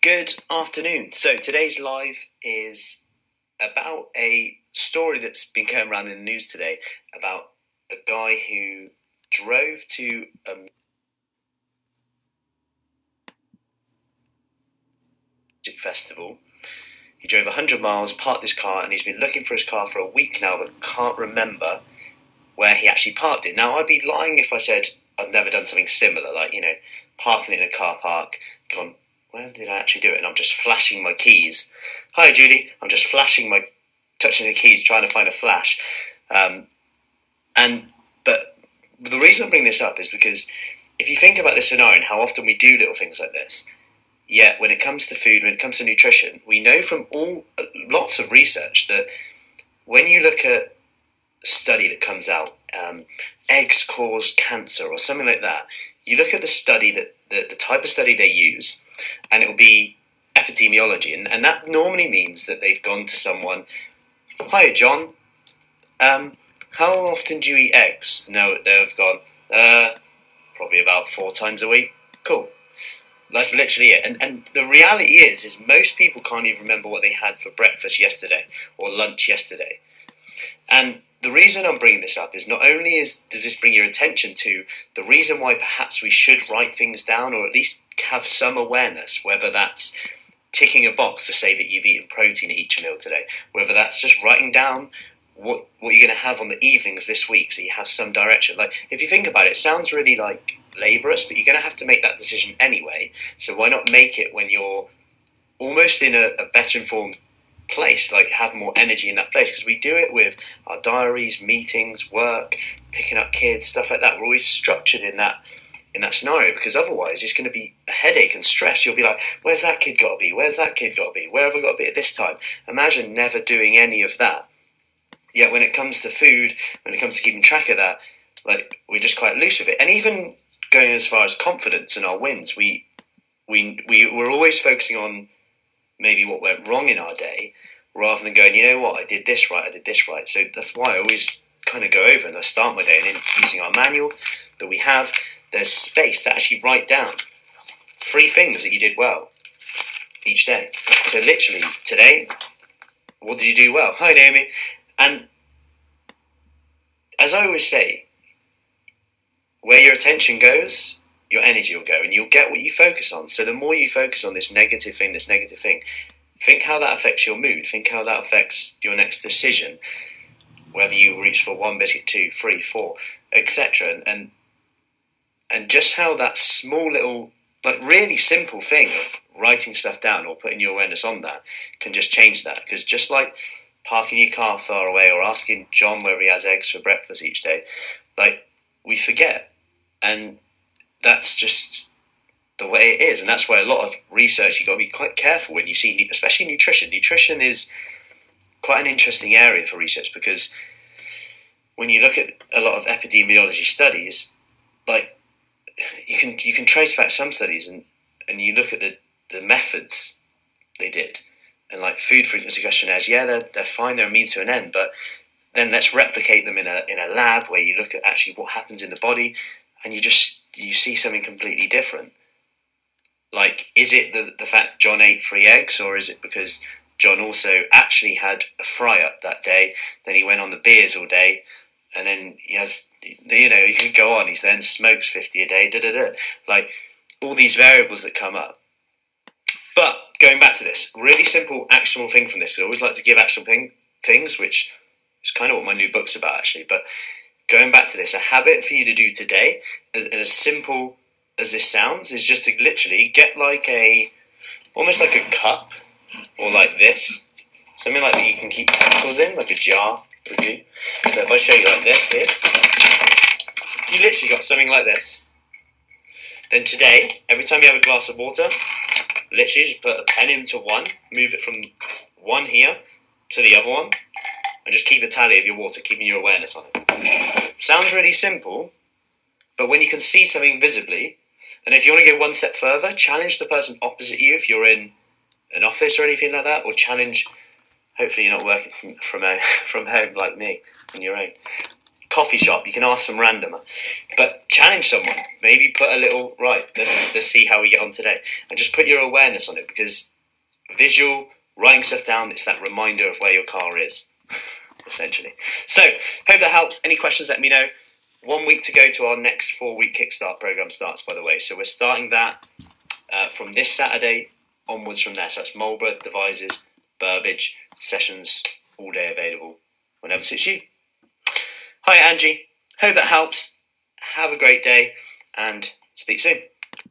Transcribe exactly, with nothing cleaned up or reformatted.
Good afternoon. So today's live is about a story that's been going around in the news today about a guy who drove to a music festival. He drove one hundred miles, parked his car, and he's been looking for his car for a week now but can't remember where he actually parked it. Now, I'd be lying if I said I've never done something similar, like, you know, parking it in a car park, gone, where did I actually do it? And I'm just flashing my keys. Hi, Judy. I'm just flashing my, touching the keys, trying to find a flash. Um, and, but the reason I bring this up is because if you think about this scenario and how often we do little things like this, yet when it comes to food, when it comes to nutrition, we know from all lots of research that when you look at a study that comes out, um, eggs cause cancer or something like that, you look at the study that the, the type of study they use, and it'll be epidemiology, and, and that normally means that they've gone to someone, hi John, um, how often do you eat eggs? No, they've gone, uh, probably about four times a week. Cool. That's literally it. And and the reality is, is most people can't even remember what they had for breakfast yesterday or lunch yesterday. And the reason I'm bringing this up is not only is does this bring your attention to the reason why perhaps we should write things down or at least have some awareness, whether that's ticking a box to say that you've eaten protein at each meal today, whether that's just writing down what what you're going to have on the evenings this week so you have some direction. Like, if you think about it, it sounds really like laborious, but you're going to have to make that decision anyway. So why not make it when you're almost in a, a better informed place, like have more energy in that place? Because we do it with our diaries, meetings, work, picking up kids, stuff like that. We're always structured in that in that scenario, because otherwise it's going to be a headache and stress. You'll be like, where's that kid got to be? Where's that kid got to be? Where have I got to be at this time? Imagine never doing any of that. Yet when it comes to food, when it comes to keeping track of that, like, we're just quite loose with it. And even going as far as confidence and our wins, we we we we're always focusing on maybe what went wrong in our day, rather than going, you know what, I did this right, I did this right. So that's why I always kind of go over and I start my day, and then using our manual that we have, there's space to actually write down three things that you did well each day. So literally today, what did you do well? Hi, Naomi. And as I always say, where your attention goes, your energy will go, and you'll get what you focus on. So the more you focus on this negative thing, this negative thing, think how that affects your mood. Think how that affects your next decision, whether you reach for one biscuit, two, three, four, et cetera. And, and and just how that small little, like really simple thing of writing stuff down or putting your awareness on that can just change that. Because just like parking your car far away or asking John whether he has eggs for breakfast each day, like, we forget, and that's just the way it is. And that's why a lot of research, you've got to be quite careful when you see, especially nutrition. Nutrition is quite an interesting area for research, because when you look at a lot of epidemiology studies, like, you can you can trace back some studies, and, and you look at the, the methods they did, and like food frequency questionnaires, yeah, they're, they're fine, they're a means to an end, but then let's replicate them in a in a lab where you look at actually what happens in the body, and you just you see something completely different. Like, is it the the fact John ate three eggs, or is it because John also actually had a fry up that day? Then he went on the beers all day, and then he has, you know, you could go on. He then smokes fifty a day. Da da da. Like, all these variables that come up. But going back to this really simple actionable thing from this, I always like to give actionable thing, things which. It's kind of what my new book's about, actually. But going back to this, a habit for you to do today, and as simple as this sounds, is just to literally get like a, almost like a cup, or like this, something like that you can keep pencils in, like a jar would you. So if I show you like this here, you literally got something like this. Then today, every time you have a glass of water, literally just put a pen into one, move it from one here to the other one, and just keep a tally of your water, keeping your awareness on it. Sounds really simple, but when you can see something visibly, and if you want to go one step further, challenge the person opposite you if you're in an office or anything like that, or challenge, hopefully you're not working from from, from home like me, on your own. coffee shop, you can ask some randomer, but challenge someone. Maybe put a little, right, let's, let's see how we get on today, and just put your awareness on it, because visual, writing stuff down, it's that reminder of where your car is, essentially. So, hope that helps. Any questions, let me know. One week to go to our next four-week Kickstart program starts, by the way. So we're starting that uh, from this Saturday onwards from there. So that's Marlborough, Devizes, Burbage, sessions all day available whenever suits you. Hi, Angie. Hope that helps. Have a great day and speak soon.